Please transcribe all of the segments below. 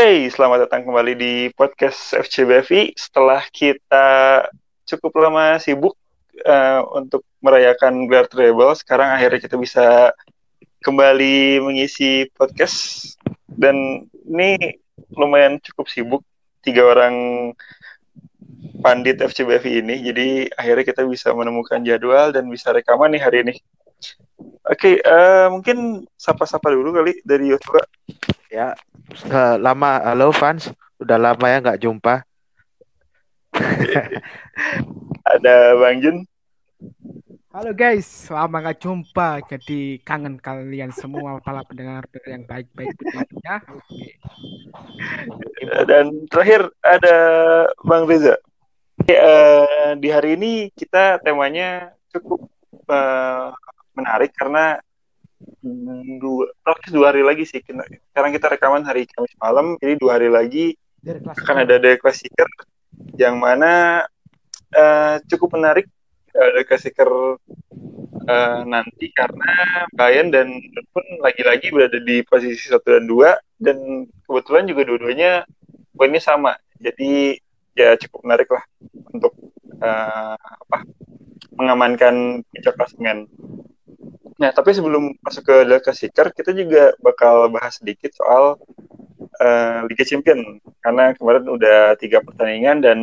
Oke, selamat datang kembali di podcast FCBFI. Setelah kita cukup lama sibuk untuk merayakan gelar treble, sekarang akhirnya kita bisa kembali mengisi podcast. Dan ini lumayan cukup sibuk, 3 orang pandit FCBFI ini. Jadi akhirnya kita bisa menemukan jadwal dan bisa rekaman nih hari ini. Oke, mungkin sapa-sapa dulu kali dari Joshua. Ya, lama. Halo fans, udah lama ya nggak jumpa. Ada Bang Jun. Halo guys, lama nggak jumpa. Jadi kangen kalian semua, para pendengar yang baik-baik ya. Dan terakhir ada Bang Reza. Oke, di hari ini kita temanya cukup menarik karena praktis 2 hari lagi sih. Sekarang kita rekaman hari Kamis malam, jadi 2 hari lagi akan ada The Classicer, yang mana cukup menarik The Classicer nanti, karena Bayern dan Dortmund lagi-lagi berada di posisi 1 dan 2, dan kebetulan juga dua-duanya poinnya sama. Jadi ya cukup menarik lah untuk mengamankan puncak klasemen. Nah, tapi sebelum masuk ke Classicer, kita juga bakal bahas sedikit soal Liga Champions. Karena kemarin udah 3 pertandingan dan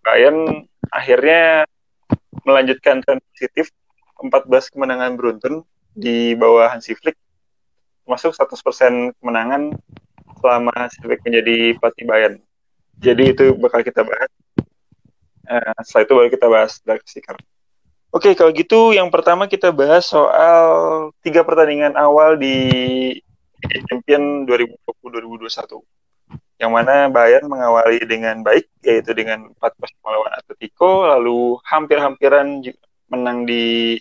Bayern akhirnya melanjutkan tren positif, 14 kemenangan beruntun di bawah Hansi Flick, termasuk 100% kemenangan selama Hansi Flick menjadi pelatih Bayern. Jadi itu bakal kita bahas. Setelah itu baru kita bahas Classicer. Oke, kalau gitu yang pertama kita bahas soal 3 pertandingan awal di Champions 2020-2021. Yang mana Bayern mengawali dengan baik, yaitu dengan 4-0 melawan Atletico, lalu hampir-hampiran menang di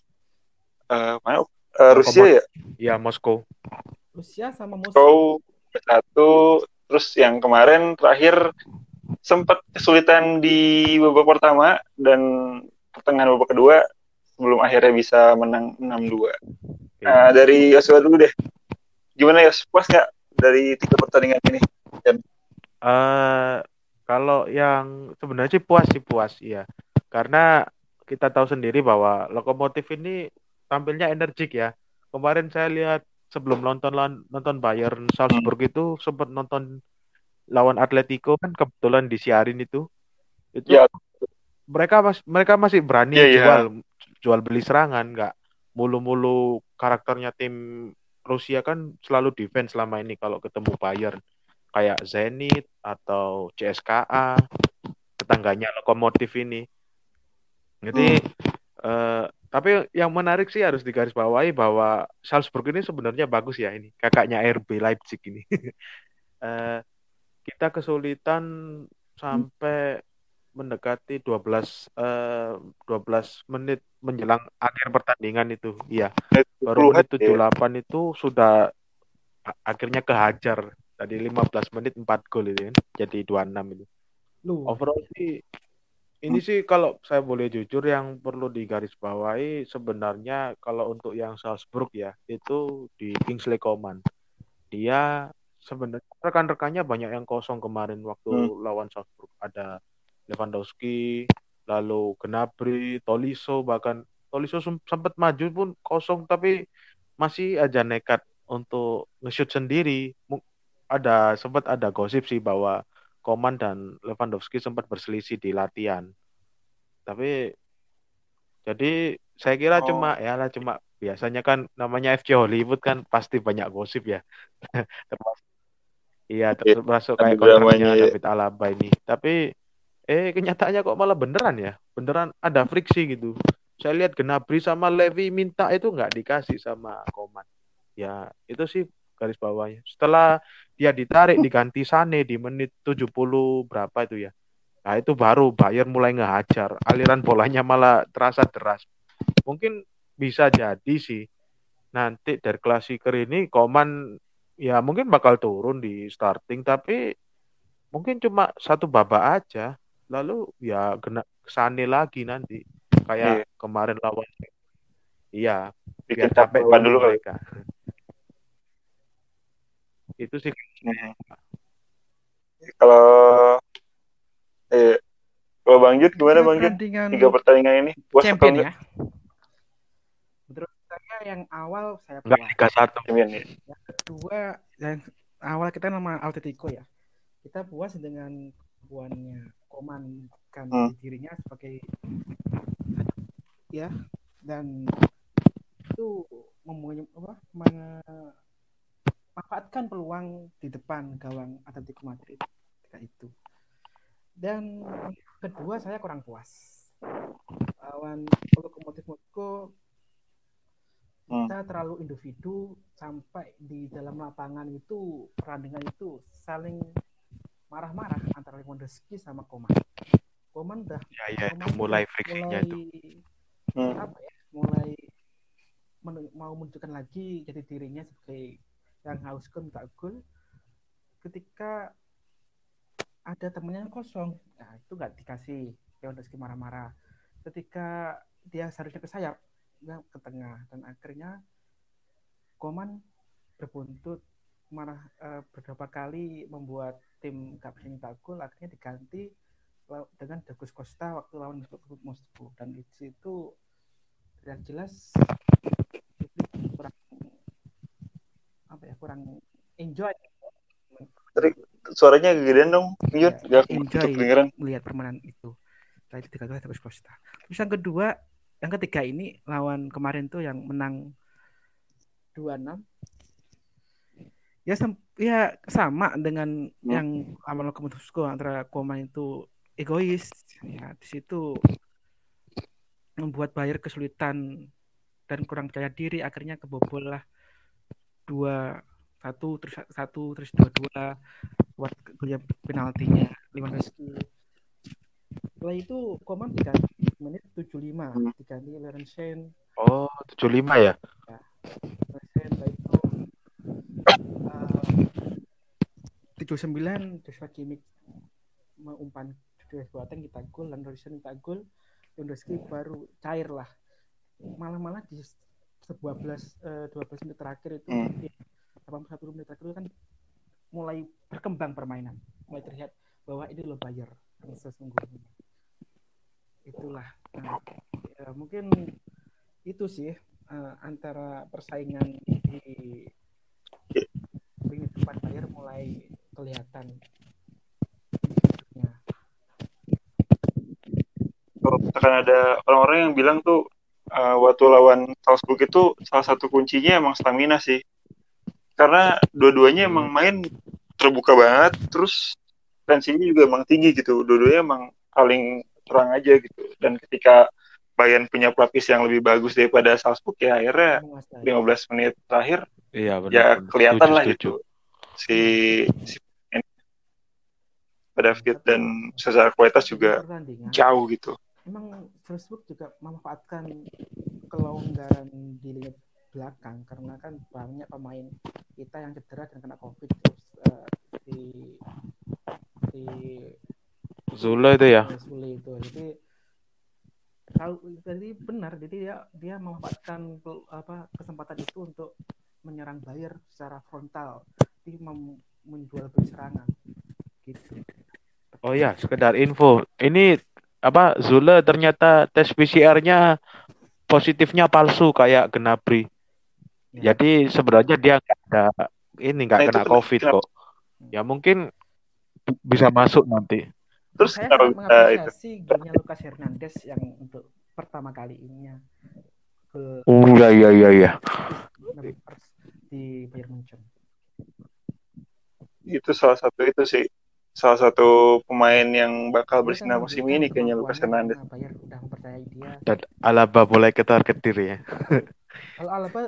Rusia ya? Iya, Moskow. Rusia sama Moskow. Moskow 1, terus yang kemarin terakhir sempat kesulitan di babak pertama dan pertengahan babak kedua sebelum akhirnya bisa menang 6-2. Nah, dari Yosua dulu deh. Gimana Yos, puas nggak dari 3 pertandingan ini? Kalau yang sebenarnya puas, iya. Karena kita tahu sendiri bahwa Lokomotif ini tampilnya energik ya. Kemarin saya lihat sebelum nonton Bayern Salzburg itu sempat nonton lawan Atletico kan, kebetulan disiarin itu. Ya. Mereka masih berani jual beli serangan, nggak mulu-mulu. Karakternya tim Rusia kan selalu defense selama ini kalau ketemu Bayern, kayak Zenit atau CSKA, tetangganya Lokomotif ini. Jadi tapi yang menarik sih harus digarisbawahi bahwa Salzburg ini sebenarnya bagus ya, ini kakaknya RB Leipzig ini. Kita kesulitan sampai mendekati 12 menit menjelang akhir pertandingan itu. Iya. Baru menit 78 itu sudah akhirnya kehajar. Tadi 15 menit 4 gol itu kan. Jadi 26 itu. Overall sih ini sih kalau saya boleh jujur yang perlu digarisbawahi sebenarnya kalau untuk yang Salzburg ya, itu di Kingsley Coman. Dia sebenarnya rekan-rekannya banyak yang kosong kemarin waktu lawan Salzburg. Ada Lewandowski, lalu Gnabry, Tolisso, bahkan Tolisso sempat maju pun kosong tapi masih aja nekat untuk nge-shoot sendiri. Sempat ada gosip sih bahwa Coman dan Lewandowski sempat berselisih di latihan. Tapi jadi saya kira cuma biasanya kan namanya FC Hollywood kan pasti banyak gosip ya. termasuk kayak kontraknya David Alaba ini. Tapi kenyataannya kok malah beneran ada friksi gitu. Saya lihat Gnabry sama Levi minta itu nggak dikasih sama Coman. Ya itu sih garis bawahnya. Setelah dia ditarik diganti Sane di menit 70 berapa itu ya. Nah itu baru Bayern mulai ngehajar. Aliran bolanya malah terasa deras. Mungkin bisa jadi sih nanti dari Classicer ini Coman ya mungkin bakal turun di starting, tapi mungkin cuma satu babak aja. Lalu ya Sane lagi nanti kayak kemarin lawan. Iya, biar capek dulu mereka. Itu sih. Kalau Bang Jud gimana Bang Jud? 3 pertandingan ini puas atau enggak? Menurut saya yang awal saya puas. 3-1. Yang kedua yang awal kita nama Atletico ya. Kita puas dengan kemampuannya Coman kan dirinya sebagai ya dan itu memanfaatkan peluang di depan gawang Atletico Madrid ketika itu. Dan kedua saya kurang puas. Lawan Lokomotiv Moscow kita terlalu individu sampai di dalam lapangan itu perandingan itu saling marah-marah antara Lewandowski sama Coman. Coman dah Coman mulai friksinya itu. Mulai mau menunjukkan lagi jati dirinya sebagai yang haus tak gol ketika ada temannya yang kosong. Nah, itu enggak dikasih. Lewandowski marah-marah. Ketika dia seharusnya ke sayap, dia ke tengah dan akhirnya Coman berbuntut marah beberapa kali membuat tim gak bisa nyetak gol, akhirnya diganti dengan Douglas Costa waktu lawan Moscow dan itu yang jelas kurang kurang enjoy. Tadi suaranya gedean dong, Yud, enggak kedengeran melihat permainan itu. Tadi diganti Douglas Costa. Terus yang ketiga ini lawan kemarin tuh yang menang 2-6. Ya sama dengan yang lawan Lokomotivku antara Coman itu egois. Ya di situ membuat Bayern kesulitan dan kurang percaya diri, akhirnya kebobol lah 2-1 terus 1 terus 2-2 buat golnya penaltinya Lewandowski. Setelah itu Coman diganti menit 75 diganti Leon Deskil. Oh, 75 ya. Ya. Setelah itu 79 Joshua Kimmich mengumpan dua buatan kita gol dan Tolisso kita gol. Lewandowski baru cair lah. Malah di 12 menit terakhir itu 81 menit terakhir itu kan mulai berkembang permainan. Mulai terlihat bahwa ini loh Bayern yang sesungguhnya. Itulah. Nah, ya, mungkin itu sih antara persaingan di lini depan Bayern mulai kelihatan. Kalau misalkan ada orang-orang yang bilang tuh waktu lawan Salzburg itu salah satu kuncinya emang stamina sih, karena dua-duanya emang main terbuka banget, terus tensinya juga emang tinggi gitu, dua-duanya emang paling terang aja gitu. Dan ketika Bayern punya pelapis yang lebih bagus daripada Salzburg ya akhirnya 15 menit terakhir iya, benar, ya kelihatan lah gitu si pada fit dan secara kualitas juga jauh gitu. Emang Salzburg juga memanfaatkan kelonggaran di lini belakang karena kan banyak pemain kita yang cedera dan kena Covid terus di Zule itu ya. Zule itu. Jadi benar, jadi dia memanfaatkan kesempatan itu untuk menyerang Bayern secara frontal, jadi menjual serangan gitu. Oh ya, sekedar info. Ini Zule ternyata tes PCR-nya positifnya palsu kayak Gnabry. Ya. Jadi sebenarnya dia nggak kena COVID kok. Ya mungkin bisa masuk nanti. Terus saya mengapresiasi golnya Lucas Hernandez yang untuk pertama kali ini ke iya. di Bayern Munchen. Itu salah satu pemain yang bakal bersinar musim ini kayaknya Lucas Hernandez. Bayern udah mempercayai dia. Dan Alaba mulai ketar-ketir ya. Kalau Alaba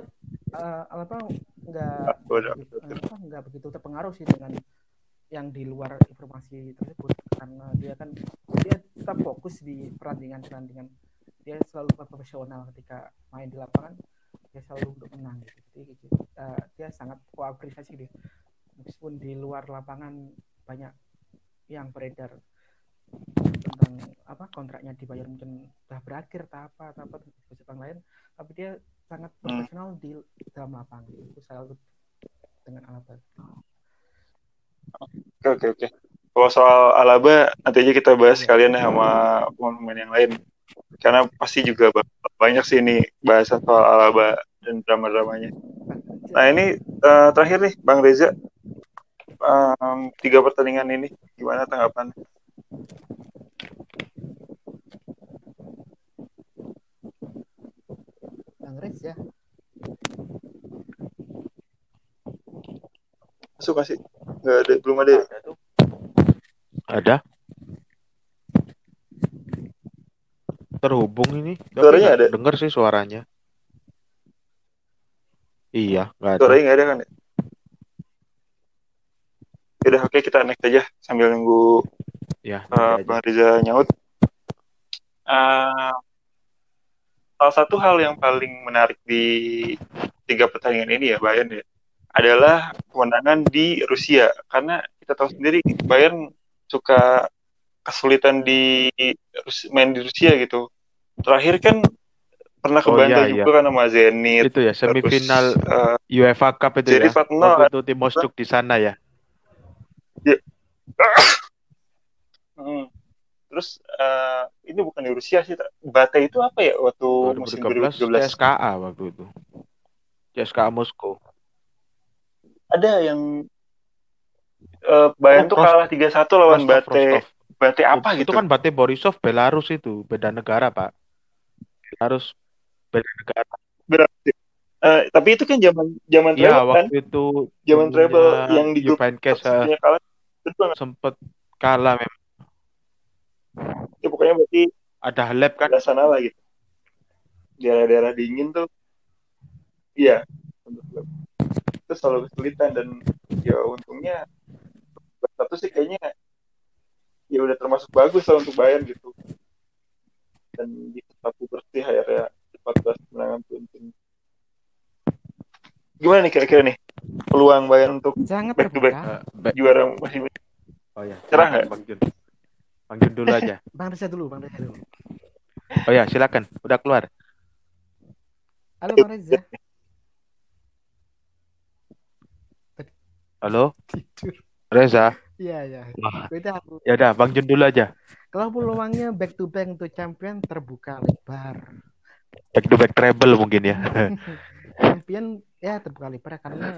enggak begitu terpengaruh sih dengan yang di luar informasi tersebut karena dia tetap fokus di pertandingan, dia selalu profesional ketika main di lapangan, dia selalu untuk menang gitu. Dia sangat kuapresiasi dia meskipun di luar lapangan banyak yang beredar tentang kontraknya di Bayern mungkin sudah berakhir atau apa sesuatu lain, tapi dia sangat profesional di dalam lapangan itu selalu dengan Alaba. Oke. Kalau soal Alaba nanti aja kita bahas sekalian ya sama pemain-pemain yang lain, karena pasti juga banyak sih ini bahasa soal Alaba dan drama-dramanya. Nah ini terakhir nih Bang Reza, 3 pertandingan ini gimana tanggapan? Bang Reza masuk gak sih? Nggak ada, belum ada. Ada. Terhubung ini. Suaranya ada. Dengar sih suaranya. Iya, nggak ada. Suaranya nggak ada kan? Udah, oke, kita next aja sambil nunggu ya, Bang Riza nyaut. Salah satu hal yang paling menarik di 3 pertandingan ini ya, Bayern ya, adalah kemenangan di Rusia. Karena kita tahu sendiri Bayern suka kesulitan di main di Rusia gitu. Terakhir kan pernah kebantai juga kan sama Zenit. Itu ya semifinal UEFA Cup itu jadi ya. Waktu tim Moscuk di sana ya. Terus ini bukan di Rusia sih. Bate itu apa ya waktu musim 2013 CSKA waktu itu. CSKA Moskow. Ada yang Bayern tuh kalah 3-1 lawan Bate. Bate apa itu gitu? Itu kan Bate Borisov Belarus itu, beda negara, Pak. Harus beda negara. Berarti. Tapi itu kan zaman ya, travel waktu kan? Itu zaman travel yang di grup kalah. Sempat kalah memang. Ya pokoknya berarti ada Halep kan di sana lagi. Daerah-daerah dingin tuh. Iya, itu selalu kesulitan dan ya untungnya satu sih kayaknya ya udah termasuk bagus lah untuk Bayern gitu, dan diketahui bersih akhirnya 14 kemenangan penting. Gimana nih kira-kira nih peluang Bayern untuk back to back juara musim ini? Oh ya, cerah nggak Bang Jun? Bang Jun dulu aja. Bang Reza dulu. Oh ya, silakan. Udah keluar. Halo Bang Reza. Halo? Tidur. Reza? Iya. Ya udah, Bang Jun dulu aja. Kalau peluangnya back to back untuk champion terbuka lebar. Back to back treble mungkin ya. Champion ya terbuka lebar karena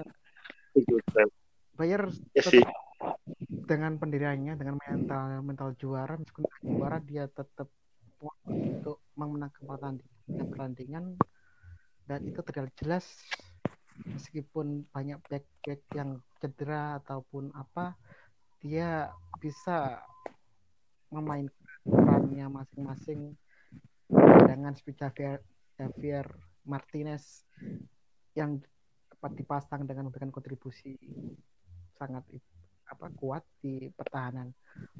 Bayern tetap dengan pendiriannya, dengan mental juara, meskipun juara dia tetap untuk memenangkan pertandingan dan itu terlihat jelas. Meskipun banyak back-back yang cedera ataupun apa, dia bisa memainkan perannya masing-masing dengan Javier Martinez yang dapat dipasang dengan memberikan kontribusi sangat kuat di pertahanan.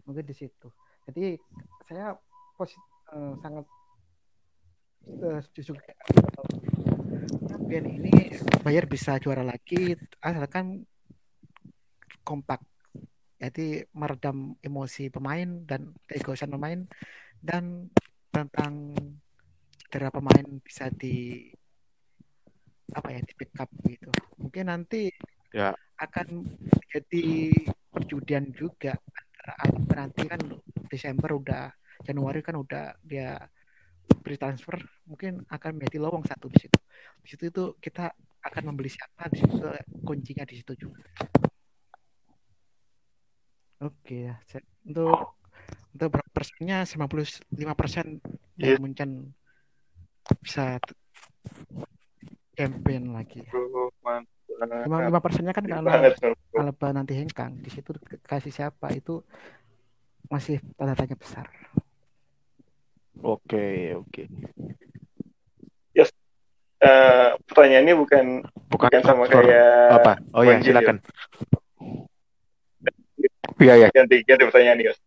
Mungkin di situ. Jadi saya sangat setuju Bayern ini Bayern bisa juara lagi asalkan kompak. Jadi meredam emosi pemain dan keegoisan pemain dan tentang cedera pemain bisa di di pick up gitu. Mungkin nanti akan jadi perjudian juga nanti kan Desember udah, Januari kan udah dia beri transfer, mungkin akan menjadi lowong satu di situ. Di situ itu kita akan membeli siapa, di situ kuncinya di situ juga. Oke ya. Untuk berapa persennya 95% dari Munchen bisa campaign lagi. 55%-nya kan kalau Alaba nanti hengkang, di situ kasih siapa itu masih tanda tanya besar. Oke. Yes. Pertanyaannya bukan sama kayak apa? Oh ya, silakan. Iya. Ganti pertanyaan nih, Yos.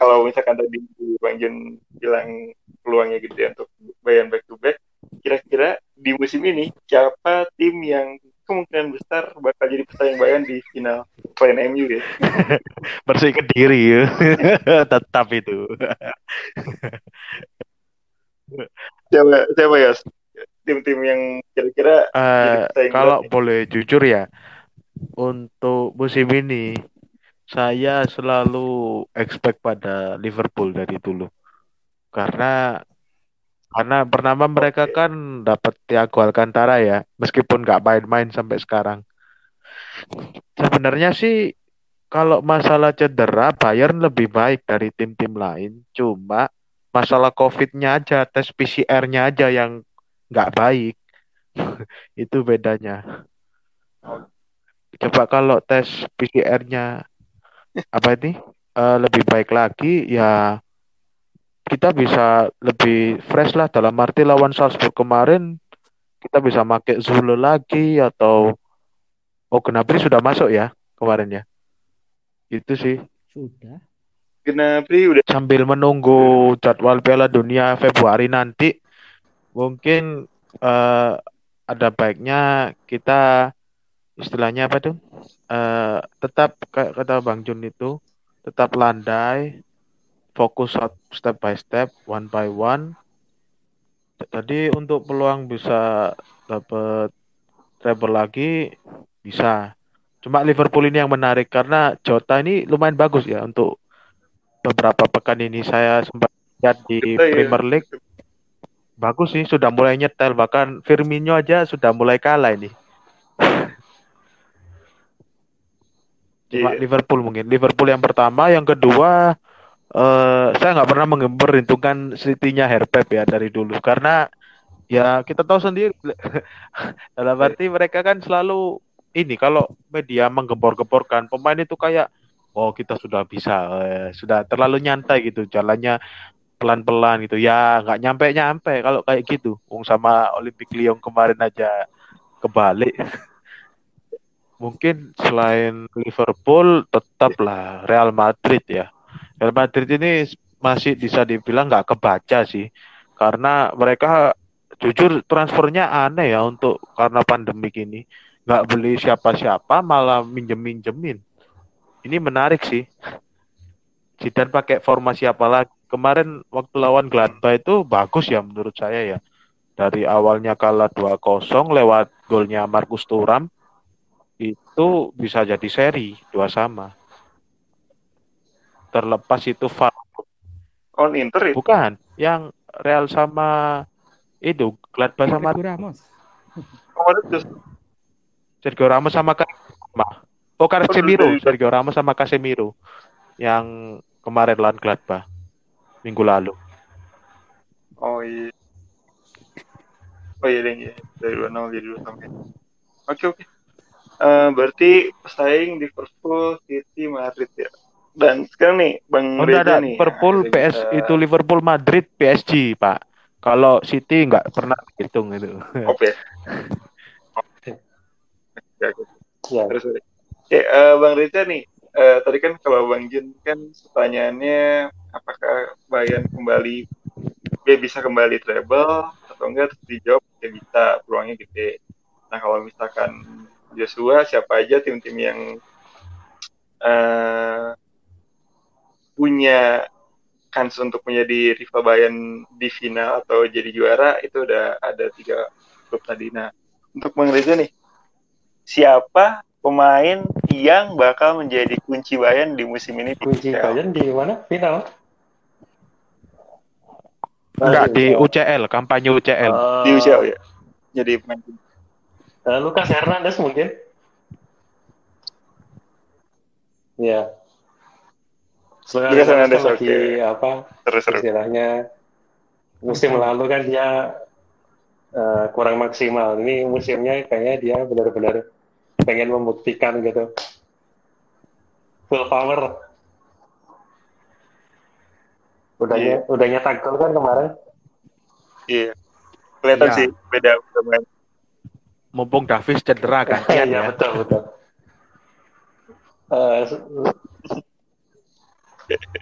Kalau misalkan tadi Bang Jun bilang peluangnya gede untuk Bayern back to back, kira-kira di musim ini siapa tim yang kemungkinan besar bakal jadi pesaing Bayern di final selain MU ya? Bersih Kediri ya. Tetap itu. Siapa ya tim-tim yang kira-kira kalau Bayern boleh jujur ya, untuk musim ini Saya selalu expect pada Liverpool dari dulu. Karena pertama mereka kan dapat Thiago Alcantara ya, meskipun nggak main-main sampai sekarang. Sebenarnya sih kalau masalah cedera Bayern lebih baik dari tim-tim lain. Cuma masalah COVID-nya aja, tes PCR-nya aja yang nggak baik. Itu bedanya. Coba kalau tes PCR-nya lebih baik lagi ya, kita bisa lebih fresh lah, dalam arti lawan Salzburg kemarin kita bisa pakai Zule lagi atau Gnabry sudah masuk ya kemarin ya. Itu sih. Sudah. Gnabry udah, sambil menunggu jadwal Piala Dunia Februari nanti mungkin ada baiknya kita istilahnya tetap kayak kata Bang Jun itu, tetap landai, fokus step by step, one by one. Jadi untuk peluang bisa dapat treble lagi bisa. Cuma Liverpool ini yang menarik karena Jota ini lumayan bagus ya. Untuk beberapa pekan ini saya sempat lihat di Premier League, bagus sih, sudah mulai nyetel. Bahkan Firmino aja sudah mulai kalah ini. Cuma Liverpool mungkin. Liverpool yang pertama. Yang kedua, saya nggak pernah memperhitungkan City-nya Herpep ya dari dulu. Karena ya kita tahu sendiri. Dalam arti mereka kan selalu ini, kalau media menggembor-gemborkan pemain itu kayak, oh kita sudah bisa, sudah terlalu nyantai gitu, jalannya pelan-pelan gitu. Ya nggak nyampe-nyampe kalau kayak gitu. Wong sama Olympic Lyon kemarin aja kebalik. Mungkin selain Liverpool tetaplah Real Madrid ya. Real Madrid ini masih bisa dibilang nggak kebaca sih. Karena mereka jujur transfernya aneh ya, untuk karena pandemi ini. Nggak beli siapa-siapa malah minjem-minjemin. Ini menarik sih. Zidane pakai formasi apa lagi? Kemarin waktu lawan Gladbach itu bagus ya menurut saya ya. Dari awalnya kalah 2-0 lewat golnya Marcus Thuram, itu bisa jadi seri 2-2. Terlepas itu VAR. On Inter itu? Bukan, yang Real sama itu Gladbach sama Sergio Ramos. Sergio Ramos sama Casemiro. Sergio Ramos sama Casemiro yang kemarin lawan Gladbach minggu lalu. Oh iya deng ya. Dari 2-0 jadi 2-3. Oke. Berarti pesaing di Liverpool, City, Madrid ya. Dan sekarang nih Bang Reza nih. Liverpool, itu Liverpool, Madrid, PSG, Pak. Kalau City nggak pernah dihitung itu. Oke. Ya. Terus. Bang Reza nih. Tadi kan kalau Bang Jun kan pertanyaannya apakah Bayern kembali bisa kembali treble atau enggak, terus dijawab dia bisa, peluangnya gede. Nah kalau misalkan Joshua, siapa aja tim-tim yang punya kans untuk menjadi rival Bayern di final atau jadi juara, itu udah ada 3 klub tadi. Nah untuk Bang Reza nih, siapa pemain yang bakal menjadi kunci Bayern di musim ini? Kunci Bayern di mana? Final? Enggak, di UCL, kampanye UCL. Di UCL ya. Jadi pemain. Lucas Hernandez mungkin. Ya. Lucas Hernandez lagi istilahnya musim lalu kan dia kurang maksimal. Ini musimnya kayaknya dia benar-benar pengen membuktikan gitu, full power. Udah nyata gol kan kemarin. Iya, kelihatan sih beda kemarin. Mumpung Davis cedera kan. Iya betul.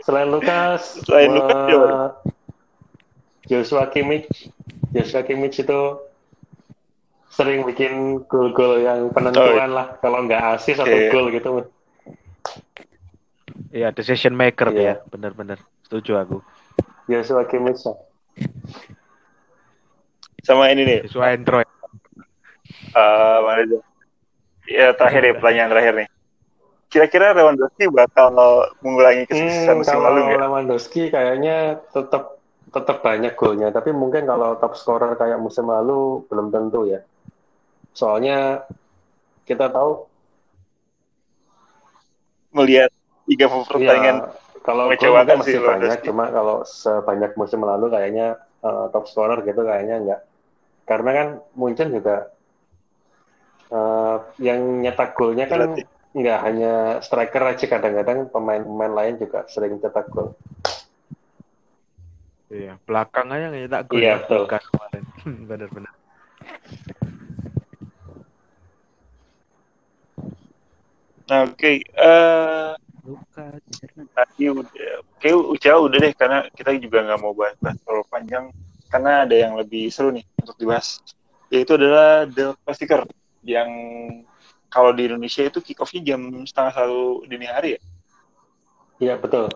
Selain Lucas, Joshua Kimmich itu sering bikin gol-gol yang penentuan lah, kalau nggak asis atau gol gitu. Iya, decision maker ya, benar-benar setuju aku. Joshua Kimmich sama ini nih. Joshua Android. Terakhir nih, pertanyaan terakhir nih. Kira-kira Lewandowski bakal mengulangi kesuksesan musim lalu nggak? Lewandowski kayaknya tetap banyak golnya, tapi mungkin kalau top scorer kayak musim lalu belum tentu ya. Soalnya kita tahu melihat 3 pertandingan ya, kalau kecewa kan masih banyak, cuma kalau sebanyak musim lalu kayaknya top scorer gitu kayaknya nggak. Karena kan Munchen juga yang nyetak golnya kan nggak hanya striker aja, kadang-kadang pemain-pemain lain juga sering cetak gol. Iya, belakang aja nggak cetak gol. Iya, betul. Benar-benar. Nah, oke. Oke, udah deh, karena kita juga nggak mau bahas terlalu panjang, karena ada yang lebih seru nih untuk dibahas. Yaitu adalah The Plastiker, yang kalau di Indonesia itu kick-off-nya jam 12:30 dini hari ya? Iya, betul.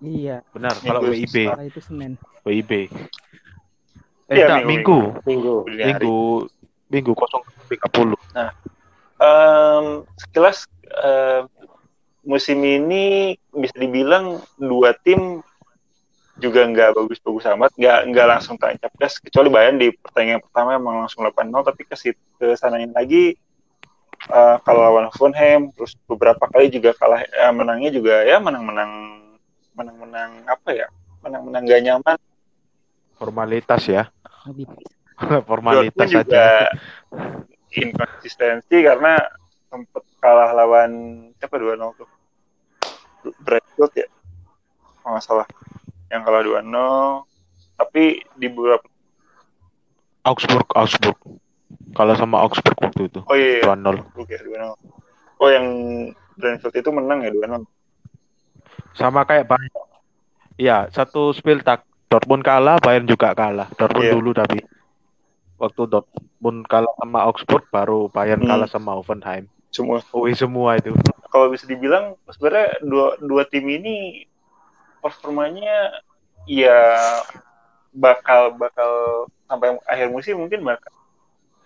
Iya. Benar, kalau WIB. Itu Senin. WIB. Iya, Minggu 0.30. Nah, sekilas musim ini bisa dibilang 2 tim juga nggak bagus-bagus amat, nggak langsung tancap gas, kecuali Bayern di pertandingan pertama emang langsung 8-0, tapi kesanain lagi kalau lawan Fulham, terus beberapa kali juga kalah, menangnya juga ya menang-menang gak nyaman, formalitas ya. Formalitas aja juga. Inkonsistensi karena sempat kalah lawan siapa 2-0 tuh Brentford ya kalau nggak salah, yang kalah 2-0, tapi di beberapa Augsburg kalah sama Augsburg waktu itu. Oh iya, 2-0. Oke, 2-0. Oh, yang Brentford itu menang ya 2-0. Sama kayak Bayern. Iya, satu Spieltag. Dortmund kalah, Bayern juga kalah. Dortmund dulu, tapi waktu Dortmund kalah sama Augsburg, baru Bayern kalah sama Hoffenheim. Semua itu. Kalau bisa dibilang sebenarnya dua tim ini performanya ya bakal sampai akhir musim mungkin bakal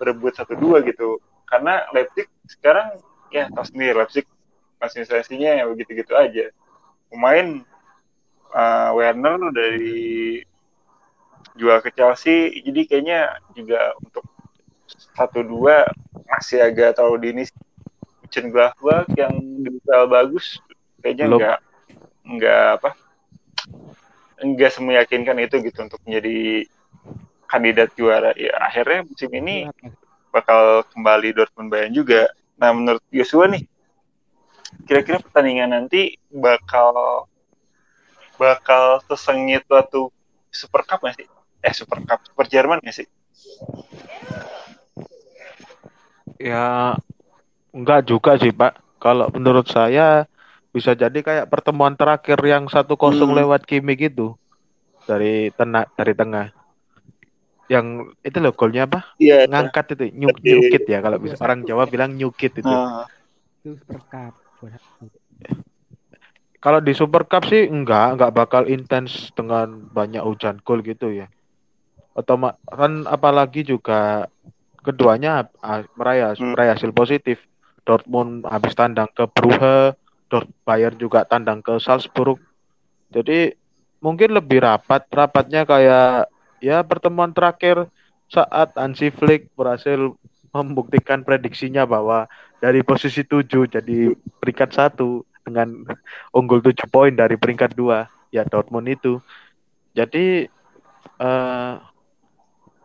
berebut 1-2 gitu, karena Leipzig sekarang ya tahu sendiri, Leipzig konsistensinya ya begitu-gitu aja. Pemain Werner dari jual ke Chelsea, jadi kayaknya juga untuk 1-2 masih agak terlalu dini. Munchen Gladbach yang dibuka bagus kayaknya nggak semeyakinkan itu gitu untuk menjadi kandidat juara. Ya, akhirnya musim ini bakal kembali Dortmund Bayern juga. Nah, menurut Joshua nih, kira-kira pertandingan nanti bakal sesengit waktu Super Cup nggak sih? Super Jerman nggak sih? Ya, nggak juga sih, Pak. Kalau menurut saya bisa jadi kayak pertemuan terakhir yang 1-0 lewat Kimmich gitu dari tengah. Yang itu loh golnya apa? Ya, ngangkat itu, nyukit ya kalau bisa. Orang Jawa bilang nyukit itu. Itu Super Cup. Kalau di Super Cup sih enggak bakal intens dengan banyak hujan gol gitu ya. Otomatis apalagi juga keduanya meraih hasil positif. Dortmund habis tandang ke Brugge, Bayern juga tandang ke Salzburg. Jadi mungkin lebih rapatnya kayak ya pertemuan terakhir saat Hansi Flick berhasil membuktikan prediksinya bahwa dari posisi 7 jadi peringkat 1 dengan unggul 7 poin dari peringkat 2 ya Dortmund itu. Jadi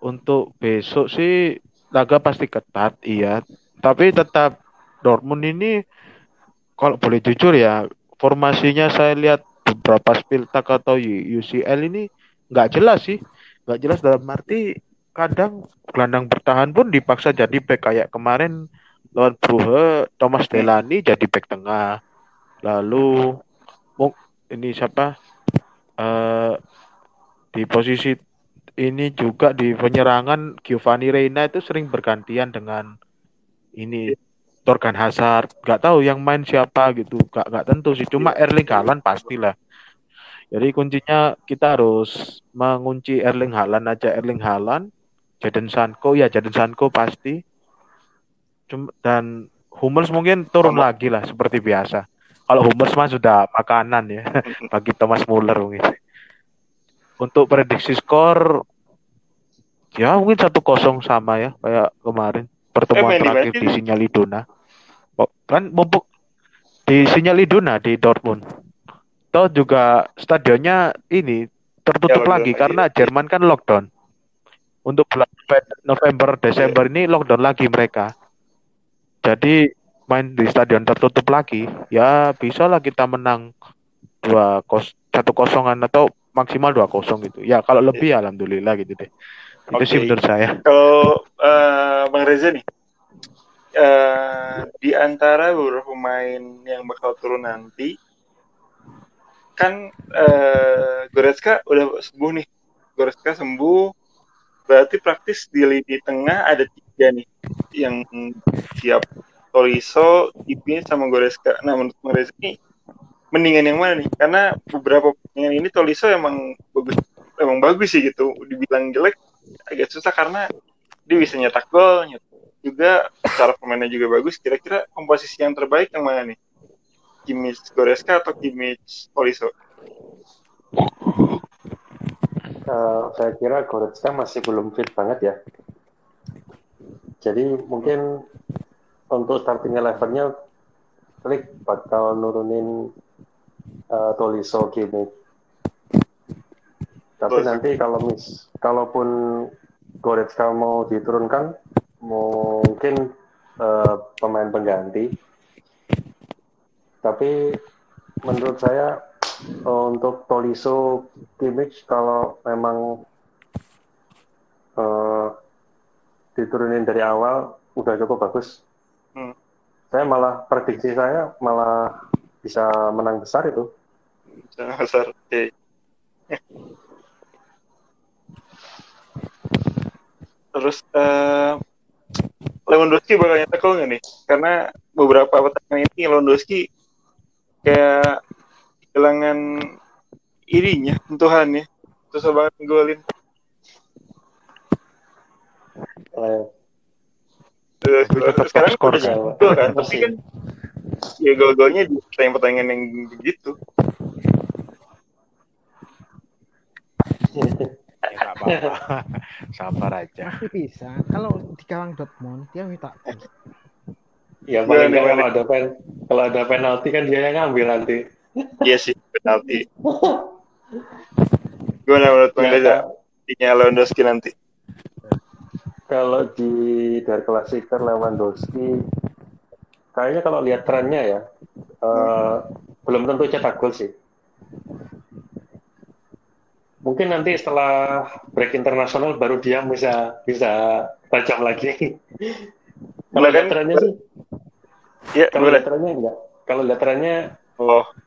untuk besok sih laga pasti ketat, iya. Tapi tetap Dortmund ini kalau boleh jujur ya, formasinya saya lihat beberapa Spieltag atau UCL ini nggak jelas sih. Nggak jelas dalam arti kadang gelandang bertahan pun dipaksa jadi bek, kayak kemarin lawan Brugge Thomas Delaney jadi bek tengah, lalu ini siapa di posisi ini juga di penyerangan Giovanni Reina itu sering bergantian dengan ini Torgan Hazard, nggak tahu yang main siapa gitu, nggak tentu sih, cuma Erling Haaland pastilah. Jadi kuncinya kita harus mengunci Erling Haaland, Jadon Sancho pasti. Dan Hummels mungkin turun lagi lah seperti biasa. Kalau Hummels mah sudah makanan ya bagi Thomas Muller mungkin. Untuk prediksi skor ya mungkin 1-0 sama ya kayak kemarin pertemuan terakhir di Sinyaliduna. Kan mumpuk di Sinyaliduna di Dortmund. Toh juga stadionnya ini tertutup ya, lagi karena Jerman kan lockdown. Untuk bulan November, Desember ini lockdown lagi mereka. Jadi main di stadion tertutup lagi, ya bisa lah kita menang 1-0 atau maksimal 2-0 gitu. Ya kalau lebih ya alhamdulillah gitu deh. Okay. Itu sih menurut saya. Kalau Bang Reza nih, di antara beberapa pemain yang bakal turun nanti, kan Goretzka udah sembuh nih. Goretzka sembuh, berarti praktis di lini tengah ada 3 nih yang siap, Tolisso, Kimmich sama Goretzka. Nah menurut Goretzka ini mendingan yang mana nih? Karena beberapa pertandingan ini Tolisso emang bagus sih gitu. Dibilang jelek agak susah karena dia bisa nyetak gol, juga cara pemainnya juga bagus. Kira-kira komposisi yang terbaik yang mana nih? Kimmich Goretzka atau Kimmich Tolisso? Saya kira Goretzka masih belum fit banget ya. Jadi mungkin untuk starting 11-nya Flick bakal nurunin Tolisso Kimmich. Tapi nanti kalaupun Goretzka mau diturunkan, mungkin pemain pengganti. Tapi menurut saya untuk Tolisso Kimmich kalau memang diturunin dari awal udah cukup bagus. Saya malah prediksi saya malah bisa menang besar itu. Menang besar. Okay. Terus Lewandowski bakal nyetak gol nggak nih? Karena beberapa pertandingan ini Lewandowski kayak kehilangan irinya, sentuhannya, susah banget golin. Sekarang skor gol kan, tapi kan ya gol-golnya di pertandingan yang begitu. Ya nggak apa-apa, sabar aja. Bisa, kalau di kawang Dortmund dia minta. Ya paling kalau ada penalti kan dia yang ngambil nanti. Iya sih penalti. Gimana menurut Bang Reza? Tinya Lewandowski nanti. Kalau di Der Klassiker Lewandowski, kayaknya kalau lihat trennya ya, belum tentu cetak gol sih. Mungkin nanti setelah break internasional baru dia bisa tajam lagi. Kalau lihat trennya sih, ya, kalau lihat trennya enggak. Kalau lihat trennya,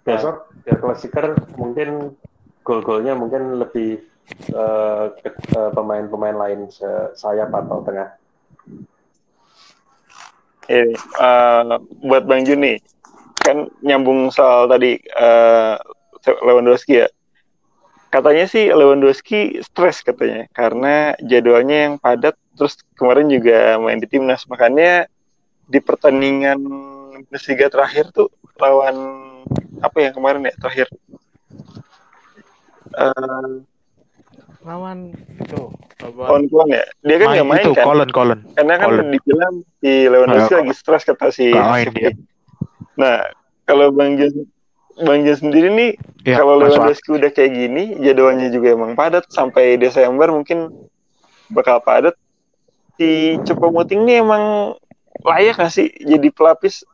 besok Der Klassiker mungkin gol-golnya mungkin lebih pemain-pemain lain sayap atau tengah. Buat Bang Juni kan nyambung soal tadi Lewandowski ya. Katanya sih Lewandowski stres katanya karena jadwalnya yang padat, terus kemarin juga main di timnas, makanya di pertandingan Bundesliga terakhir tuh lawan apa yang kemarin ya terakhir. Lawan itu Kolon ya, dia kan nggak main itu, kan Kolon. Karena kan dibilang si Lewandowski lagi stres kata si Flick. Nah kalau Bang Jan sendiri nih ya, kalau Lewandowski udah kayak gini jadwalnya juga emang padat sampai Desember mungkin bakal padat. Si Choupo-Moting ini emang layak nggak sih jadi pelapis?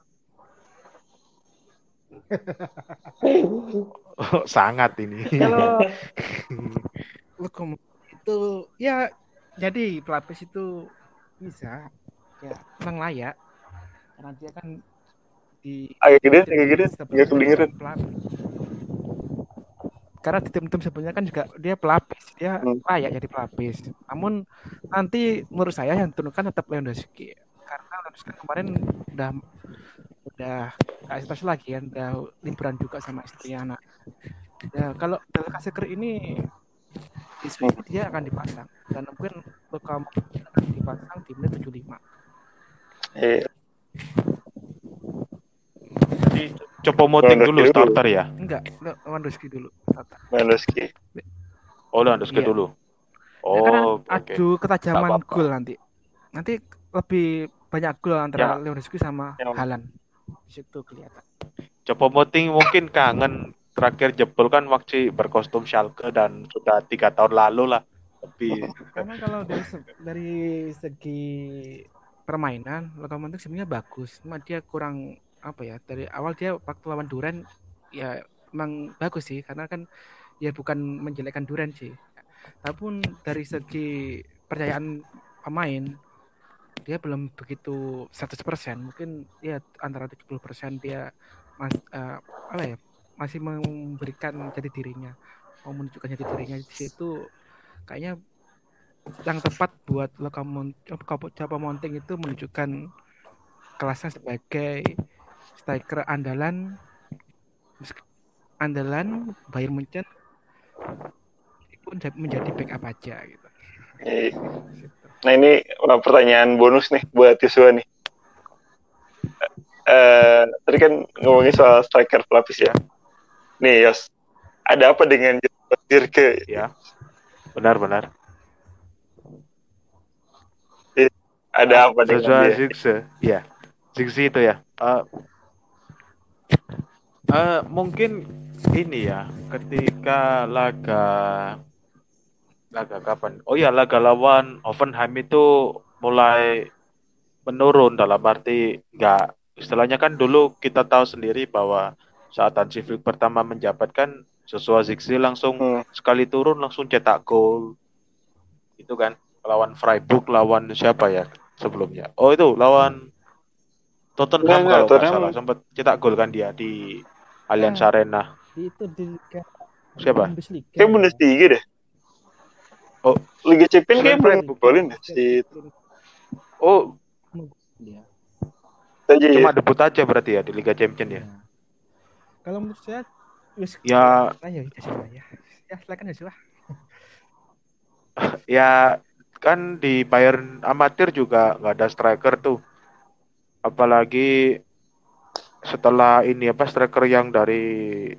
Sangat ini. Kalau Lokomotif itu ya jadi pelapis itu bisa ya kurang layak karena dia kan di agak gede nggak kedengeran karena di tim-tim sebenarnya kan juga dia pelapis, dia layak jadi pelapis. Namun nanti menurut saya yang diturunkan tetap Lewandowski karena Lewandowski kemarin udah nggak stres lagi kan, udah liburan juga sama istri anak. Ya kalau dalam kasus ini dia akan dipasang dan mungkin Lokomotif akan dipasang di menit 75. Berarti Choupo-Moting dulu starter ya? Enggak, Lewandowski dulu starter. Lewandowski iya. Dulu. Oh, ya, adu ketajaman gol nanti. Nanti lebih banyak gol antara Lewandowski sama Haaland. Di situ kelihatan. Choupo-Moting mungkin kangen terakhir jebol kan waktu berkostum Schalke dan sudah 3 tahun lalu lah. Tapi karena kalau dari segi permainan Lokomotif sebenarnya bagus, cuma dia kurang apa ya, dari awal dia waktu lawan Duren ya memang bagus sih, karena kan ya bukan menjelekkan Duren sih. Tapi dari segi percayaan pemain dia belum begitu 100%, mungkin ya antara 70% dia masih memberikan jati dirinya, mau menunjukkan jati dirinya di situ. Kayaknya yang tepat buat Choupo-Moting itu menunjukkan kelasnya sebagai striker andalan Bayern Munchen, pun menjadi backup aja gitu. Nah ini pertanyaan bonus nih buat Joshua nih. Tadi kan ngomongin soal striker pelapis ya. Nih Yos, ada apa dengan Joshua Zirkzee? Ya, benar-benar. Ada apa dengan Joshua Zirkzee? Ya, Zirkzee itu ya. Mungkin ini ya, ketika laga kapan? Oh ya, laga lawan Hoffenheim itu mulai menurun, dalam arti nggak. Istilahnya kan dulu kita tahu sendiri bahwa saat Hansi Flick pertama menjabat kan Joshua Zirkzee langsung sekali turun langsung cetak gol. Itu kan lawan Freiburg, lawan siapa ya sebelumnya? Oh itu lawan Tottenham kalau nggak salah, sempat cetak gol kan dia di Allianz Arena. Itu di siapa? Bundesliga. Kayak Bundesliga deh. Oh, Liga Champions kayak Freiburg golin deh si. Oh. Dia. Cuma debut aja berarti ya di Liga Champions ya. Kalau menurut saya silakan Joshua. Ya kan di Bayern amatir juga nggak ada striker tuh. Apalagi setelah ini striker yang dari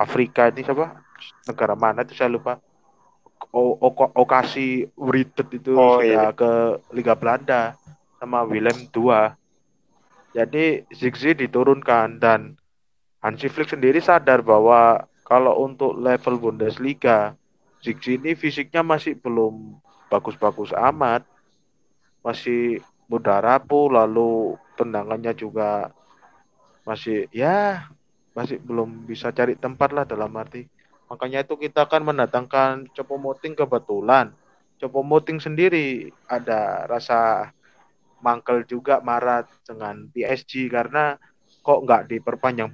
Afrika ini siapa? Negara mana tuh saya lupa. Okasi Writted itu sudah ke Liga Belanda sama Willem II. Jadi Zirkzee diturunkan dan Hansi Flick sendiri sadar bahwa kalau untuk level Bundesliga Zirkzee ini fisiknya masih belum bagus-bagus amat, masih muda rapuh, lalu tendangannya juga masih belum bisa cari tempat lah dalam arti. Makanya itu kita kan mendatangkan Choupo-Moting kebetulan. Choupo-Moting sendiri ada rasa mangkel juga, marah dengan PSG karena kok nggak diperpanjang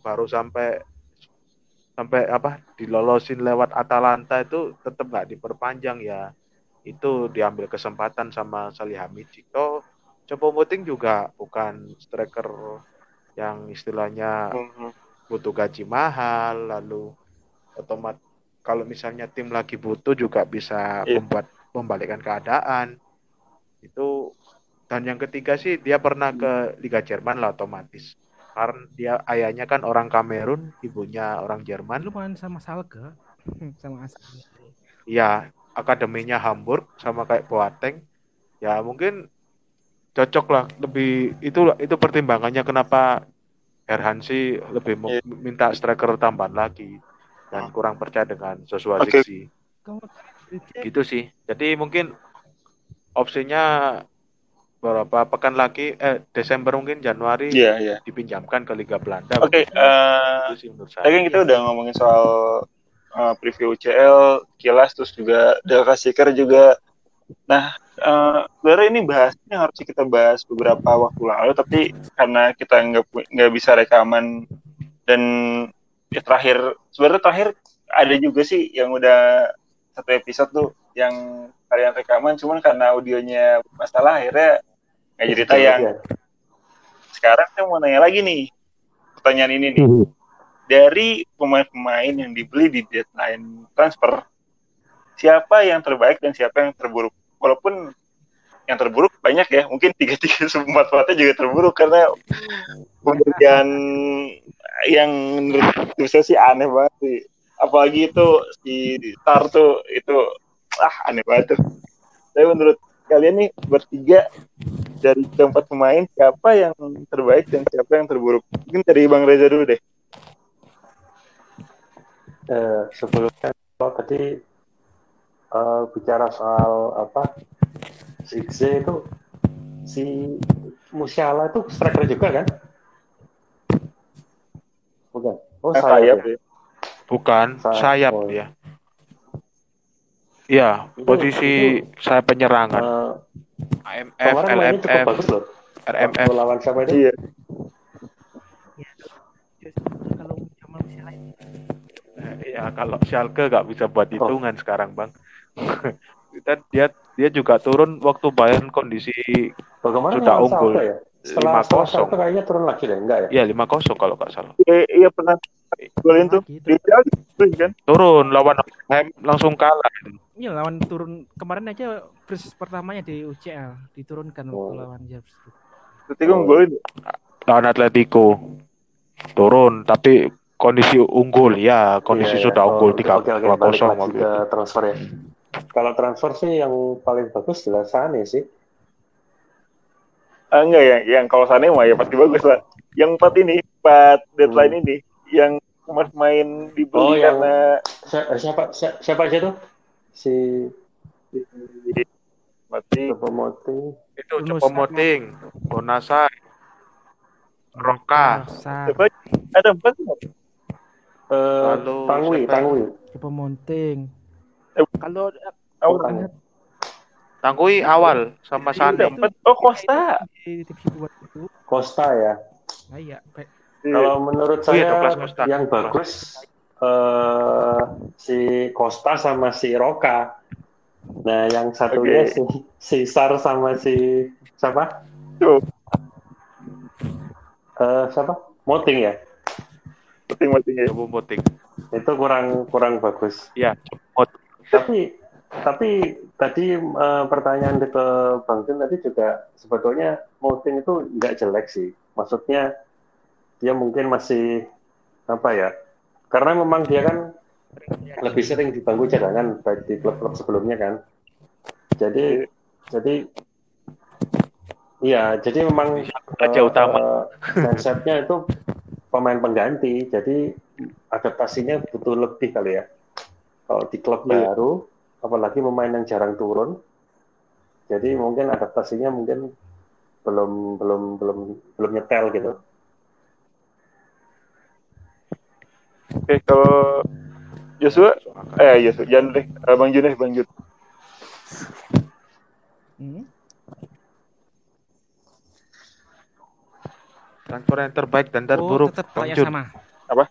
baru sampai dilolosin lewat Atalanta itu tetap nggak diperpanjang ya, itu diambil kesempatan sama Salihamidzic. Toh Choupo-Moting juga bukan striker yang istilahnya butuh gaji mahal, lalu otomatis kalau misalnya tim lagi butuh juga bisa membalikkan keadaan itu. Dan yang ketiga sih dia pernah ke Liga Jerman lah otomatis. Karena dia ayahnya kan orang Kamerun, ibunya orang Jerman. Lumayan sama Salzburg, sama asli. Ya, akademinya Hamburg sama kayak Boateng. Ya mungkin cocok lah, lebih itu pertimbangannya kenapa Hansi lebih minta striker tambahan lagi dan kurang percaya dengan Joshua Zirkzee. Gitu sih. Jadi mungkin opsinya berapa pekan lagi Desember mungkin Januari dipinjamkan ke Liga Belanda. Oke, tadi kita udah ngomongin soal preview UCL kilas, terus juga Delkasiker juga. Nah, sebenarnya ini bahasnya harusnya kita bahas beberapa waktu lalu, tapi karena kita nggak bisa rekaman dan terakhir ada juga sih yang udah satu episode tuh yang tarian rekaman, cuman karena audionya masalah akhirnya nggak jadi tayang. Sekarang saya mau nanya lagi nih pertanyaan ini nih. Dari pemain-pemain yang dibeli di deadline transfer, siapa yang terbaik dan siapa yang terburuk? Walaupun yang terburuk banyak ya, mungkin 3-4-4-nya juga terburuk karena pemberian yang menurut saya sih aneh banget sih. Apalagi itu si Star tuh, itu aneh banget tuh. Tapi menurut kalian nih bertiga dari keempat pemain siapa yang terbaik dan siapa yang terburuk? Mungkin dari Bang Reza dulu deh. Sebelumnya tadi bicara soal Zirkzee itu, si Musiala itu striker juga kan? Bukan? Oh, sayap ya? Bukan, sayap ya. Iya, posisi sayap penyerangan. AMF, LMF, RMF. Lawan siapa itu? Iya. Ya, kalau Schalke nggak bisa buat hitungan sekarang, Bang. dia juga turun waktu Bayern kondisi sudah unggul. Ya? 5-0. Kayaknya turun lagi deh, enggak ya? Iya, 5-0 kalau nggak salah. Iya, pernah golin tuh. Kan? Turun lawan langsung kalah. Iya, lawan turun kemarin aja versus pertamanya di UCL diturunkan waktu lawan Salzburg. Atletico golin lawan Atletico. Turun tapi kondisi unggul ya, kondisi sudah unggul 3-0 waktu itu. Transfer ya. Kalau transfer sih yang paling bagus jelas Sane sih. Enggak ya, yang kalau Sane mah ya pasti bagus lah. Yang 4 deadline ini yang main dibeli karena siapa aja tuh? Si Choupo-Moting. Itu Choupo-Moting, Bonasai, Roka. Siapa? Ada 4 tuh. Tangui. Choupo-Moting. Kalau Tangui awal sama Sane. Costa. Costa ya. Nah, iya. Kalau menurut saya yang bagus si Costa sama si Roka. Nah, yang satunya si Sar sama si siapa? Siapa? Moting ya. Moting ya. Moting. Itu kurang bagus. Iya. Tapi tadi pertanyaan ke Bang Jun tadi juga sebetulnya Moting itu nggak jelek sih. Maksudnya dia mungkin masih karena memang dia kan lebih sering di bangku cadangan baik di klub-klub sebelumnya kan. Jadi memang konsepnya itu pemain pengganti. Jadi adaptasinya butuh lebih kali ya. Kalau di klub baru, apalagi pemain yang jarang turun, jadi mungkin adaptasinya mungkin belum nyetel gitu. Oke, kalau Joshua, jangan deh, Bang Jun. Transfer yang terbaik dan terburuk, Bang Jun. Apa?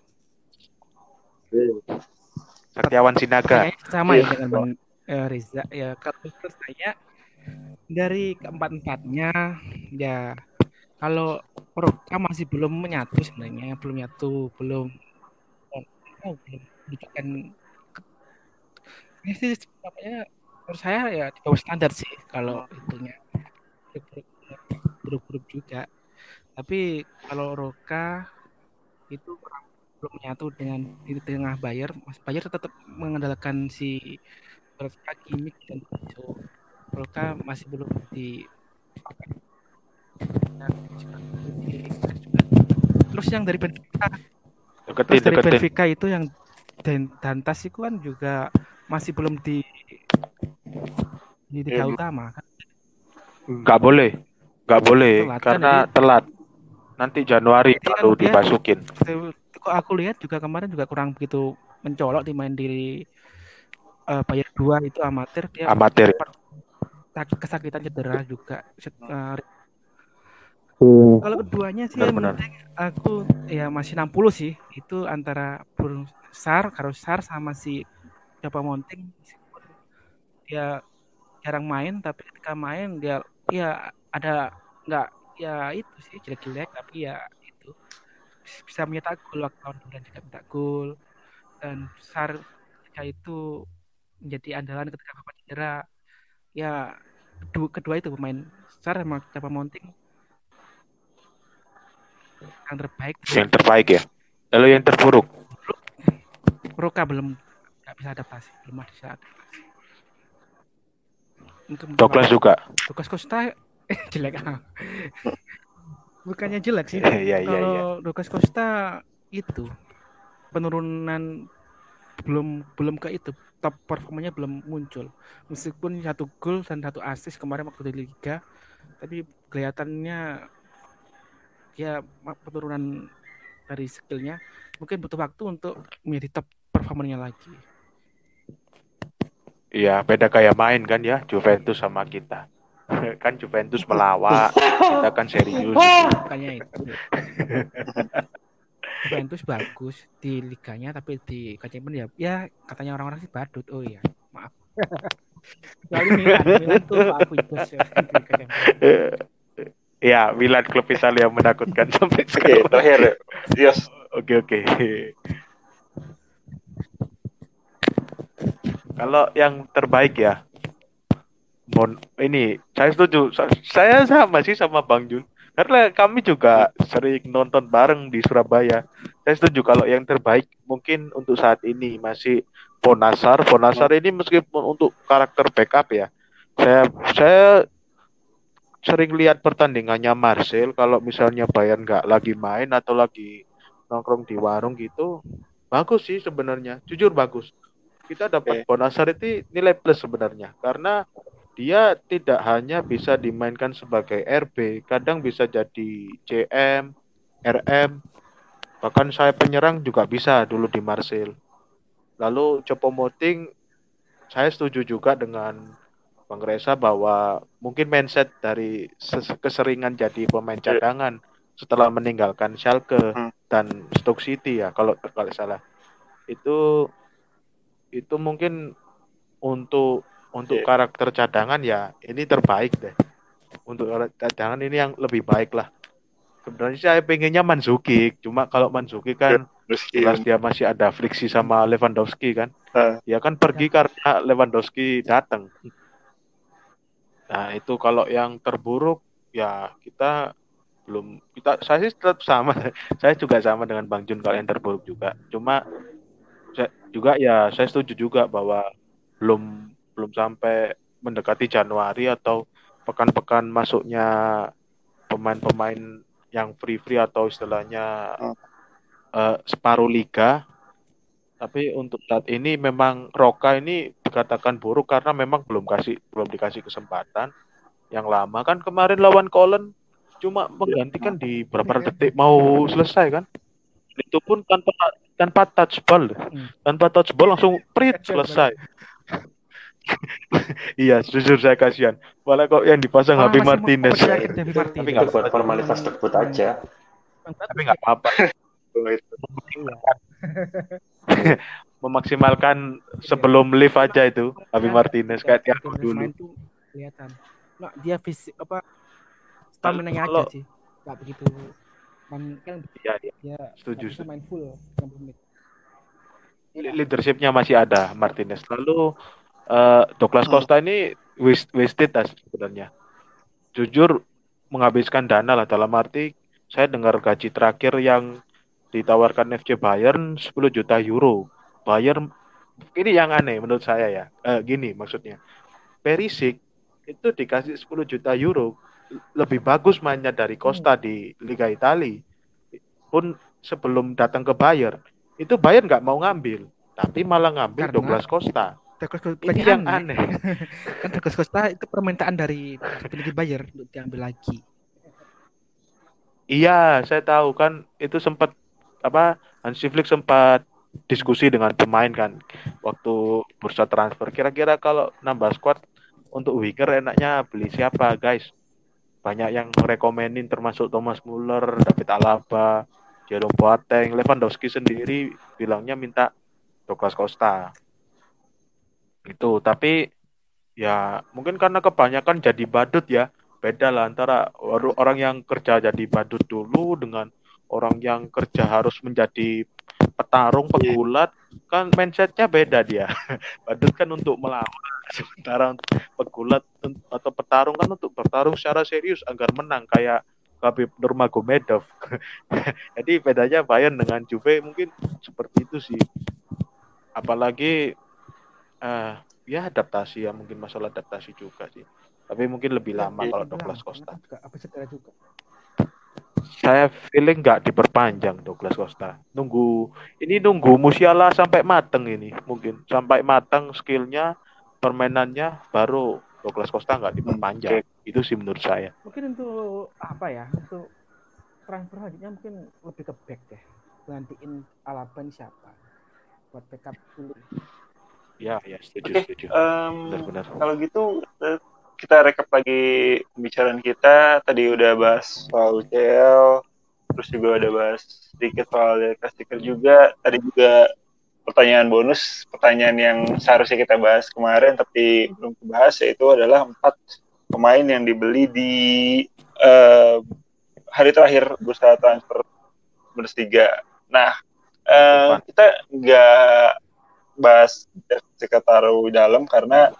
Setiawan Sinaga. Sama ya dengan Bang Riza. Ya, kalau saya dari keempat-empatnya ya kalau Roka masih belum menyatu sebenarnya, belum diberikan ini sih menurut saya ya di bawah standar sih kalau itunya. Grup-grup juga. Tapi kalau Roka itu belum menyatu dengan di tengah Bayer. Mas Bayer tetap mengandalkan si Joshua Kimmich dan Tolisso. Roka masih belum Terus yang dari Benfica. Benfica itu yang Dantas itu kan juga masih belum di tiga utama kan. Enggak boleh karena telat. Nanti Januari baru dipasukin. Kok aku lihat juga kemarin juga kurang begitu mencolok di main diri Bayar 2 itu amatir dia. Amatir. Kesakitan cedera juga. Kalau keduanya sih penting aku ya masih 60 sih. Itu antara Sar sama si Choupo-Moting. Dia jarang main tapi ketika main dia jelek-jelek tapi ya itu bisa mencetak gol lawan dan juga mencetak gol dan Sar ketika itu menjadi andalan ketika Bapak cedera ya kedua itu pemain Sar sama Choupo-Moting yang terbaik. Yang terbaik ya. Lalu yang terburuk. Roka belum nggak bisa adaptasi, belum bisa adaptasi. Douglas juga. Douglas Costa jelek. Bukannya jelek sih. Kalau Douglas Costa itu penurunan belum ke itu. Top performanya belum muncul. Meskipun 1 gol dan 1 assist kemarin waktu di Liga, tapi kelihatannya ya penurunan dari skillnya. Mungkin butuh waktu untuk menjadi top performernya lagi. Iya, beda kayak main kan ya Juventus sama kita. Kan Juventus melawak, kita kan serius. Makanya itu. Juventus bagus di liganya, tapi di Champions ya katanya orang-orang sih badut. Oh iya, maaf. Kecuali Milan tuh aku ibas ya. Ya, Milan klub Italia yang menakutkan sampai sekarang. Oke, terakhir. Yes. Oke. Kalau yang terbaik ya, ini saya setuju. Saya sama sih sama Bang Jun. Karena kami juga sering nonton bareng di Surabaya. Saya setuju kalau yang terbaik mungkin untuk saat ini masih Ponasar. Ponasar ini meskipun untuk karakter backup ya. Saya sering lihat pertandingannya Marcel. Kalau misalnya Bayern nggak lagi main atau lagi nongkrong di warung gitu, bagus sih sebenarnya. Jujur bagus. Kita dapat Ponasar itu nilai plus sebenarnya. Karena dia tidak hanya bisa dimainkan sebagai RB, kadang bisa jadi CM, RM, bahkan saya penyerang juga bisa dulu di Marseille. Lalu Choupo-Moting, saya setuju juga dengan Bang Reza bahwa mungkin mindset dari keseringan jadi pemain cadangan setelah meninggalkan Schalke dan Stoke City ya, kalau salah. Itu mungkin untuk karakter cadangan ya ini terbaik deh. Untuk cadangan ini yang lebih baik lah. Sebenarnya saya pengennya Mandzukic, cuma kalau Mandzukic kan jelas dia masih ada friksi sama Lewandowski kan. Dia kan pergi karena Lewandowski datang. Nah, itu kalau yang terburuk ya saya sih tetap sama. Saya juga sama dengan Bang Jun kalau yang terburuk juga. Cuma saya setuju juga bahwa belum sampai mendekati Januari atau pekan-pekan masuknya pemain-pemain yang free atau istilahnya separuh liga. Tapi untuk saat ini memang Roka ini dikatakan buruk karena memang belum dikasih kesempatan yang lama kan. Kemarin lawan Kolen cuma menggantikan di beberapa detik mau selesai kan. Itu pun tanpa touch ball. Tanpa touch ball langsung prit selesai. Iya, jujur saya kasihan. Malah kok yang dipasang Javi Martinez. Tapi enggak buat formalitas tersebut aja. Tapi enggak apa-apa. Memaksimalkan sebelum live aja itu Javi Martinez kayak aku dulu. Kelihatan. Nah, dia fisik stamina-nya aja sih. Enggak begitu kan dia setuju. Main full 90 menit. Leadership-nya masih ada Martinez. Lalu Douglas Costa ini wasted sebenarnya. Jujur menghabiskan dana lah, dalam arti saya dengar gaji terakhir yang ditawarkan FC Bayern 10 juta euro. Bayern ini yang aneh menurut saya ya. Gini maksudnya. Perisic itu dikasih 10 juta euro lebih bagus mainnya dari Costa di Liga Italia. Pun sebelum datang ke Bayern, itu Bayern nggak mau ngambil, tapi malah ngambil Douglas Costa. Ini yang aneh. Kan Douglas Costa itu permintaan dari pemilik Bayer untuk diambil lagi. Iya, saya tahu kan itu sempat Hansi Flick sempat diskusi dengan pemain kan waktu bursa transfer. Kira-kira kalau nambah squad untuk winger enaknya beli siapa, guys? Banyak yang rekomenin termasuk Thomas Muller, David Alaba, Jerome Boateng, Lewandowski sendiri bilangnya minta Douglas Costa. Itu tapi ya mungkin karena kebanyakan jadi badut ya, beda lah antara orang yang kerja jadi badut dulu dengan orang yang kerja harus menjadi petarung, penggulat, kan mindsetnya beda dia. Badut kan untuk melawan, Sementara pegulat atau petarung kan untuk bertarung secara serius agar menang, kayak Khabib Nurmagomedov. Jadi bedanya Bayern dengan Juve mungkin seperti itu sih. Apalagi ya adaptasi ya, mungkin masalah adaptasi juga sih. Tapi mungkin lebih lama kalau Douglas Costa. Juga. Saya feeling nggak diperpanjang Douglas Costa. Nunggu Musiala sampai mateng ini, mungkin sampai mateng skillnya, permainannya, baru Douglas Costa nggak diperpanjang. Itu sih menurut saya. Mungkin untuk apa ya, untuk transfer selanjutnya mungkin lebih ke back deh. Gantiin Alaba siapa? Buat backup dulu. Ya setuju. Benar. Kalau gitu kita rekap lagi pembicaraan kita. Tadi udah bahas soal UCL, terus juga udah bahas sedikit soal Liga juga. Tadi juga pertanyaan bonus, pertanyaan yang seharusnya kita bahas kemarin tapi belum dibahas, yaitu adalah 4 pemain yang dibeli di hari terakhir bursa transfer minus 3. Nah, kita nggak bahas sekitaru dalam karena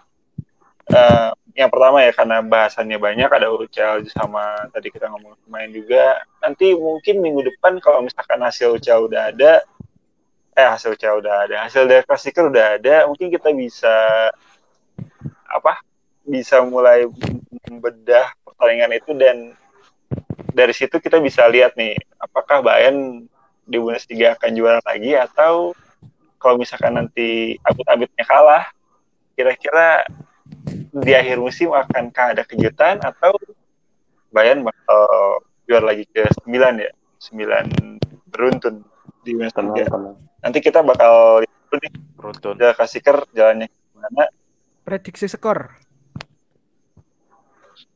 yang pertama ya karena bahasannya banyak, ada UCL sama tadi kita ngomong pemain juga. Nanti mungkin minggu depan kalau misalkan hasil dari klasikal udah ada, mungkin kita bisa mulai membedah pertandingan itu, dan dari situ kita bisa lihat nih apakah Bayern di Bundesliga akan juara lagi, atau kalau misalkan nanti abit-abitnya kalah, kira-kira di akhir musim akankah ada kejutan atau Bayern bakal juara lagi ke 9 beruntun di Bundesliga. Nanti kita bakal lihat beruntun. Udah kasih jalannya gimana? Prediksi skor.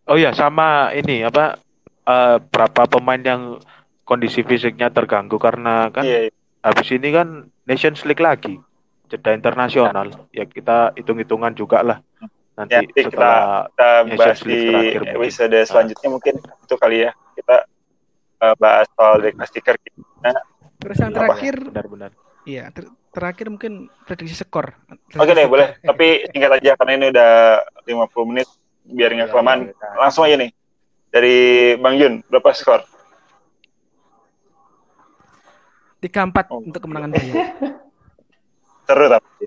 Oh ya, sama ini berapa pemain yang kondisi fisiknya terganggu karena kan habis ini kan Nations League lagi, jeda internasional. Ya kita hitung-hitungan juga lah. Nanti setelah kita bahas di episode selanjutnya mungkin itu kali ya. Kita bahas soal dekstiker gitu. Terus yang terakhir benar-benar. Iya, terakhir mungkin prediksi skor. Oke deh, boleh. Tapi singkat aja karena ini udah 50 menit biar enggak kelamaan. Langsung aja nih. Dari Bang Yun, berapa skor? 3-4 untuk kemenangan beliau. Seru tapi.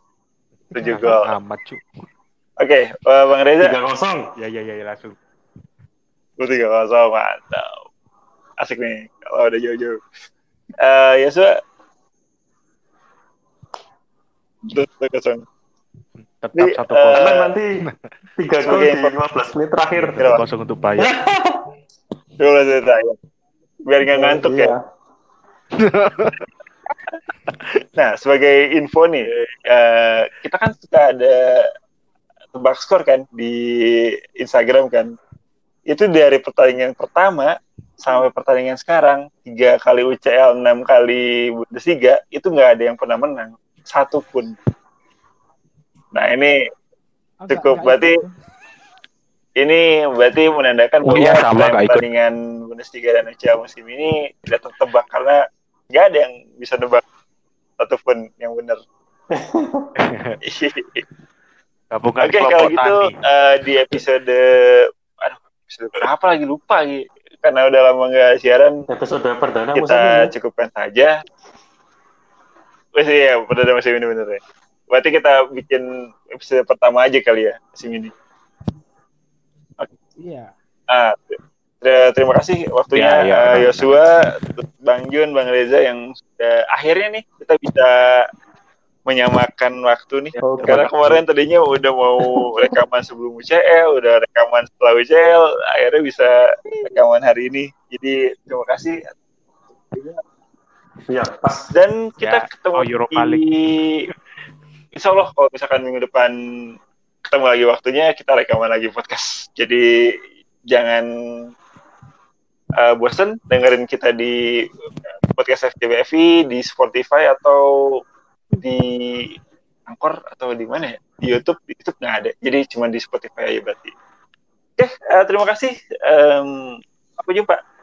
7 gol. Amat cukup. Oke, Bang Reza. 3-0. Ya langsung. 3-0, mantap. Asik nih kalau udah jauh-jauh. Yosua. 2-0. Tetap 1-0. Nanti 3 gol di 15 menit terakhir. 3-0 untuk Bayern. 12 menit terakhir. Biar enggak ngantuk ya. Nah, sebagai info nih, kita kan suka ada tebak skor kan di Instagram kan. Itu dari pertandingan pertama sampai pertandingan sekarang, 3 kali UCL, 6 kali Bundesliga, itu nggak ada yang pernah menang satu pun. Nah, ini cukup berarti menandakan bahwa pertandingan Bundesliga dan UCL musim ini tidak tertebak karena nggak ada yang bisa nebak ataupun yang benar. Oke, kalau gitu di episode berapa lagi lupa lagi karena udah lama nggak siaran. Episode perdana kita cukupkan saja. Wes ya perdana musim ini bener ya. Berarti kita bikin episode pertama aja kali ya musim ini. Oke. Iya. Terima kasih waktunya Yosua, Bang Jun, Bang Reza yang sudah akhirnya nih kita bisa menyamakan waktu nih. Karena kemarin tadinya udah mau rekaman sebelum UCL, udah rekaman setelah UCL, akhirnya bisa rekaman hari ini. Jadi terima kasih. Ya, pas. Dan kita ketemu Insya Allah kalau misalkan minggu depan ketemu lagi waktunya, kita rekaman lagi podcast. Jadi jangan bosen dengerin kita di podcast FCBFI, di Spotify atau di Anchor atau di mana ya, di YouTube. Di YouTube nggak ada, jadi cuma di Spotify aja berarti. Oke, terima kasih, sampai jumpa.